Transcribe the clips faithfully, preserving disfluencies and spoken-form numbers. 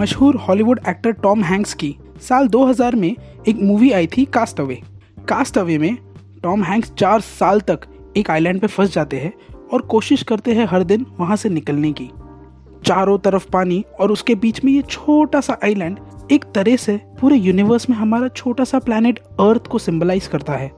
मशहूर Hollywood actor Tom Hanks की साल दो हज़ार में एक मूवी आई थी कास्ट अवे। कास्ट अवे में टॉम हैंक्स चार साल तक एक आइलैंड पे फंस जाते हैं और कोशिश करते हैं हर दिन वहाँ से निकलने की। चारों तरफ पानी और उसके बीच में ये छोटा सा आइलैंड एक तरह से पूरे यूनिवर्स में हमारा छोटा सा प्लैनेट अर्थ को सिंबलाइज करता है।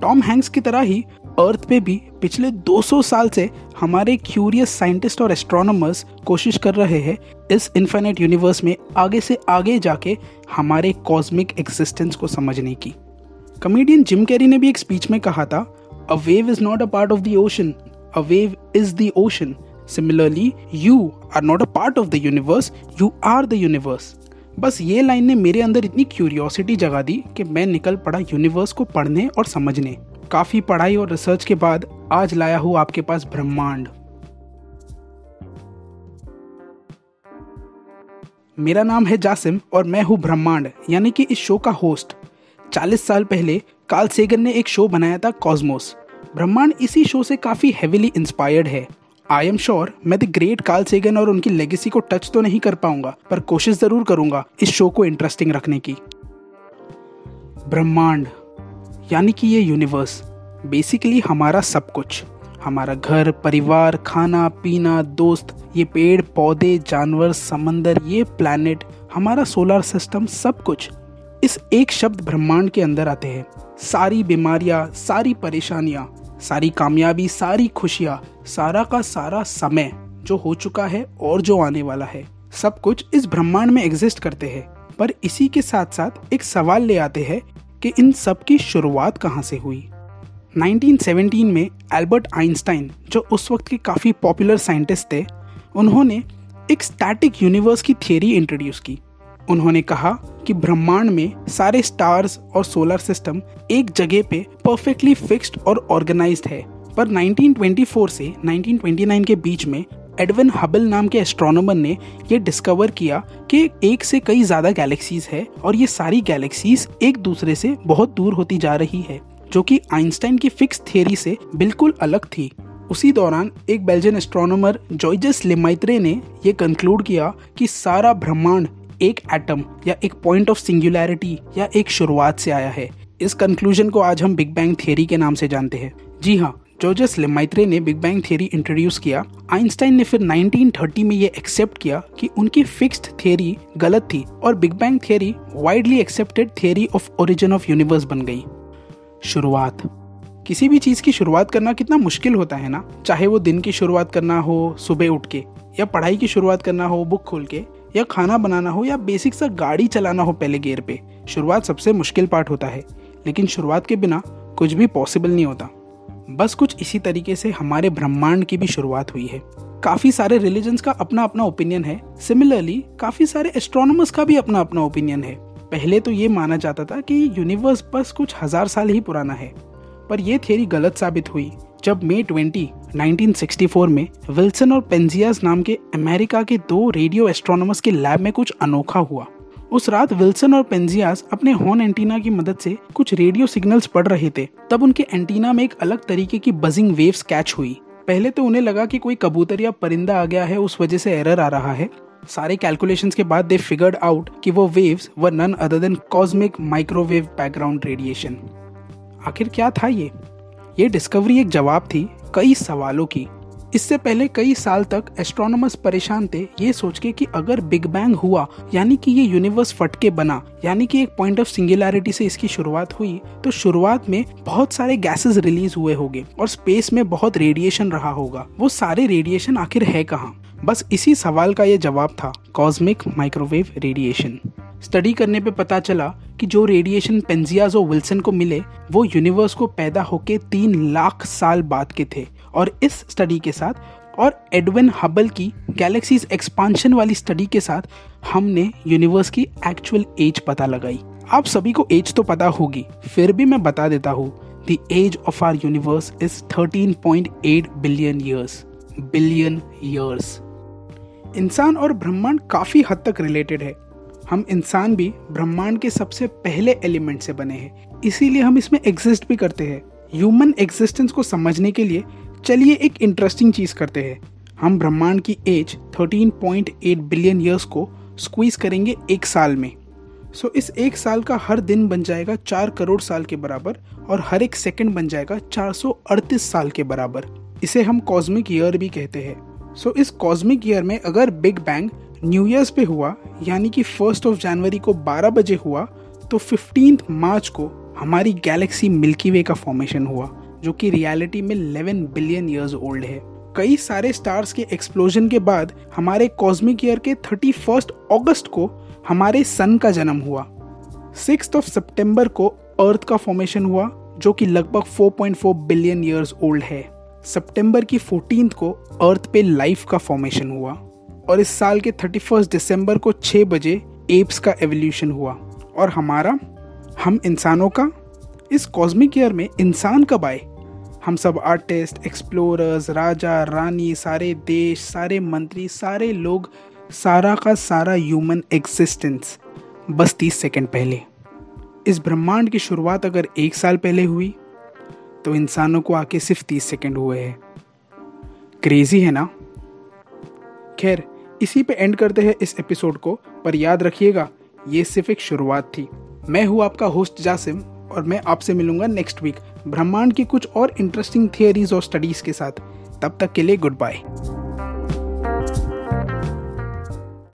टॉम हैंक्स की तरह ही अर्थ पे भी पिछले दो सौ साल से हमारे क्यूरियस साइंटिस्ट और एस्ट्रोनॉमर्स कोशिश कर रहे हैं इस इन्फिनिट यूनिवर्स में आगे से आगे जाके हमारे कॉस्मिक एग्जिस्टेंस को समझने की। कॉमेडियन जिम कैरी ने भी एक स्पीच में कहा था, a wave is not a part of the ocean, a wave is the ocean. Similarly you are not a part of the universe, you are the universe. बस ये line ने मेरे अंदर इतनी क्यूरियोसिटी जगा दी कि मैं निकल पड़ा यूनिवर्स को पढ़ने और समझने। काफी पढ़ाई और रिसर्च के बाद आज लाया हूँ आपके पास ब्रह्मांड। मेरा नाम है जासिम और मैं हूँ ब्रह्मांड यानी कि इस शो का होस्ट। चालीस साल पहले कार्ल सेगन ने एक शो बनाया था कॉस्मोस। ब्रह्मांड इसी शो से काफी हेविली इंस्पायर्ड है। आई एम श्योर मैं द ग्रेट कार्ल सेगन और उनकी लेगेसी को टच तो नहीं कर पाऊंगा, पर कोशिश जरूर करूंगा इस शो को इंटरेस्टिंग रखने की। ब्रह्मांड यानी कि ये यूनिवर्स बेसिकली हमारा सब कुछ, हमारा घर, परिवार, खाना पीना, दोस्त, ये पेड़ पौधे, जानवर, समंदर, ये प्लैनेट, हमारा सोलर सिस्टम, सब कुछ इस एक शब्द ब्रह्मांड के अंदर आते हैं। सारी बीमारियाँ, सारी परेशानियाँ, सारी कामयाबी, सारी खुशियाँ, सारा का सारा समय जो हो चुका है और जो आने वाला है, सब कुछ इस ब्रह्मांड में एग्जिस्ट करते हैं। पर इसी के साथ साथ एक सवाल ले आते हैं कि इन सब की शुरुआत कहाँ से हुई। नाइनटीन सेवनटीन में एल्बर्ट आइंस्टाइन, जो उस वक्त के काफ़ी पॉपुलर साइंटिस्ट थे, उन्होंने एक स्टैटिक यूनिवर्स की थियोरी इंट्रोड्यूस की। उन्होंने कहा कि ब्रह्मांड में सारे स्टार्स और सोलर सिस्टम एक जगह पे परफेक्टली फिक्स्ड और ऑर्गेनाइज्ड है। पर नाइनटीन ट्वेंटी फोर से नाइनटीन ट्वेंटी नाइन के बीच में एडविन हबल नाम के एस्ट्रोनॉमर ने यह डिस्कवर किया कि एक से कई ज़्यादा गैलेक्सीज है और ये सारी गैलेक्सीज एक दूसरे से बहुत दूर होती जा रही है, जो कि आइंस्टाइन की फिक्स थियोरी से बिल्कुल अलग थी। उसी दौरान एक बेल्जियन एस्ट्रोनॉमर जॉर्जेस लेमैत्रे ने यह कंक्लूड किया कि सारा ब्रह्मांड एक एटम या एक पॉइंट ऑफ सिंगुलैरिटी या एक शुरुआत से आया है। इस कंक्लूजन को आज हम बिग बैंग थियोरी के नाम से जानते हैं। जी हाँ, जॉर्जेस लेमैत्रे ने बिग बैंग थियोरी इंट्रोड्यूस किया। आइंस्टाइन ने फिर नाइनटीन थर्टी में ये एक्सेप्ट किया कि उनकी फिक्स्ड थियोरी गलत थी और big bang theory widely accepted theory of origin of universe बन गई। शुरुआत, किसी भी चीज़ की शुरुआत करना कितना मुश्किल होता है ना, चाहे वो दिन की शुरुआत करना हो सुबह उठ के, या पढ़ाई की शुरुआत करना हो बुक खोल के, या खाना बनाना हो, या बेसिक सा गाड़ी चलाना हो पहले गियर पे। शुरुआत सबसे मुश्किल पार्ट होता है, लेकिन शुरुआत के बिना कुछ भी पॉसिबल नहीं होता। बस कुछ इसी तरीके से हमारे ब्रह्मांड की भी शुरुआत हुई है। काफ़ी सारे रिलीजन्स का अपना अपना ओपिनियन है, सिमिलरली काफ़ी सारे एस्ट्रोनॉमर्स का भी अपना अपना ओपिनियन है। पहले तो ये माना जाता था कि यूनिवर्स बस कुछ हज़ार साल ही पुराना है, पर यह थियोरी गलत साबित हुई जब May twenty, nineteen sixty four में विल्सन और पेंजियास नाम के अमेरिका के दो रेडियो एस्ट्रोनॉमर्स के लैब में कुछ अनोखा हुआ। उस रात विल्सन और पेंजियास अपने हॉर्न एंटीना की मदद से कुछ रेडियो सिग्नल्स पढ़ रहे थे, तब उनके एंटीना में एक अलग तरीके की बजिंग वेव्स कैच हुई। पहले तो उन्हें लगा कि कोई कबूतर या परिंदा आ गया है, उस वजह से एरर आ रहा है। सारे कैलकुलेशंस के बाद दे फिगर्ड आउट कि वो waves were none other than cosmic microwave background radiation. आखिर क्या था ये? ये डिस्कवरी एक जवाब थी कई सवालों की। इससे पहले कई साल तक एस्ट्रोनॉमर्स परेशान थे ये सोच के कि अगर बिग बैंग हुआ यानी कि ये यूनिवर्स फटके बना, यानी कि एक पॉइंट ऑफ सिंगुलैरिटी से इसकी शुरुआत हुई, तो शुरुआत में बहुत सारे गैसेस रिलीज हुए होंगे और स्पेस में बहुत रेडिएशन रहा होगा। वो सारे रेडिएशन आखिर है कहाँ? बस इसी सवाल का ये जवाब था, कॉस्मिक माइक्रोवेव रेडिएशन। स्टडी करने पे पता चला कि जो रेडिएशन पेंजियास और विल्सन को मिले वो यूनिवर्स को पैदा होके तीन लाख साल बाद के थे। और इस स्टडी के साथ और एडविन हबल की गैलेक्सीज एक्सपांशन वाली स्टडी के साथ हमने यूनिवर्स की एक्चुअल एज पता लगाई। आप सभी को एज तो पता होगी, फिर भी मैं बता देता हूँ, the age of our universe is thirteen point eight billion years. Billion years. इंसान और ब्रह्मांड काफ़ी हद तक रिलेटेड है। हम इंसान भी ब्रह्मांड के सबसे पहले एलिमेंट से बने हैं, इसीलिए हम इसमें एग्जिस्ट भी करते हैं। ह्यूमन एग्जिस्टेंस को समझने के लिए चलिए एक इंटरेस्टिंग चीज़ करते हैं। हम ब्रह्मांड की age thirteen point eight billion years को स्क्वीज करेंगे एक साल में। सो so, इस एक साल का हर दिन बन जाएगा चार करोड़ साल के बराबर और हर एक सेकंड बन जाएगा चार सौ अड़तीस साल के बराबर। इसे हम कॉस्मिक ईयर भी कहते हैं। सो so, इस कॉस्मिक ईयर में अगर बिग बैंग न्यू ईयर्स पे हुआ यानी कि फर्स्ट ऑफ जनवरी को बारह बजे हुआ तो फिफ्टींथ मार्च को हमारी गैलेक्सी मिल्की वे का फॉर्मेशन हुआ, जो कि रियलिटी में इलेवन बिलियन ईयर्स ओल्ड है। कई सारे स्टार्स के एक्सप्लोजन के बाद हमारे कॉस्मिक ईयर के इकतीस अगस्त को हमारे सन का जन्म हुआ। सिक्स्थ ऑफ सितंबर को अर्थ का फॉर्मेशन हुआ, जो कि लगभग four point four billion years old है। सितंबर की फोर्टीन्थ को अर्थ पे लाइफ का फॉर्मेशन हुआ और इस साल के इकतीस दिसंबर को छह बजे एप्स का एवोल्यूशन हुआ और हमारा हम इंसानों का। इस कॉस्मिक ईयर में इंसान कब आए? हम सब आर्टिस्ट, एक्सप्लोरर्स, राजा रानी, सारे देश, सारे मंत्री, सारे लोग, सारा का सारा ह्यूमन एग्जिस्टेंस बस तीस सेकंड पहले। इस ब्रह्मांड की शुरुआत अगर एक साल पहले हुई तो इंसानों को आके सिर्फ तीस सेकंड हुए हैं। क्रेजी है ना? खैर, इसी पे एंड करते हैं इस एपिसोड को, पर याद रखिएगा ये सिर्फ एक शुरुआत थी। मैं हूँ आपका होस्ट जासिम और मैं आपसे मिलूंगा नेक्स्ट वीक ब्रह्मांड की कुछ और इंटरेस्टिंग थियरीज और स्टडीज के साथ। तब तक के लिए गुड बाय।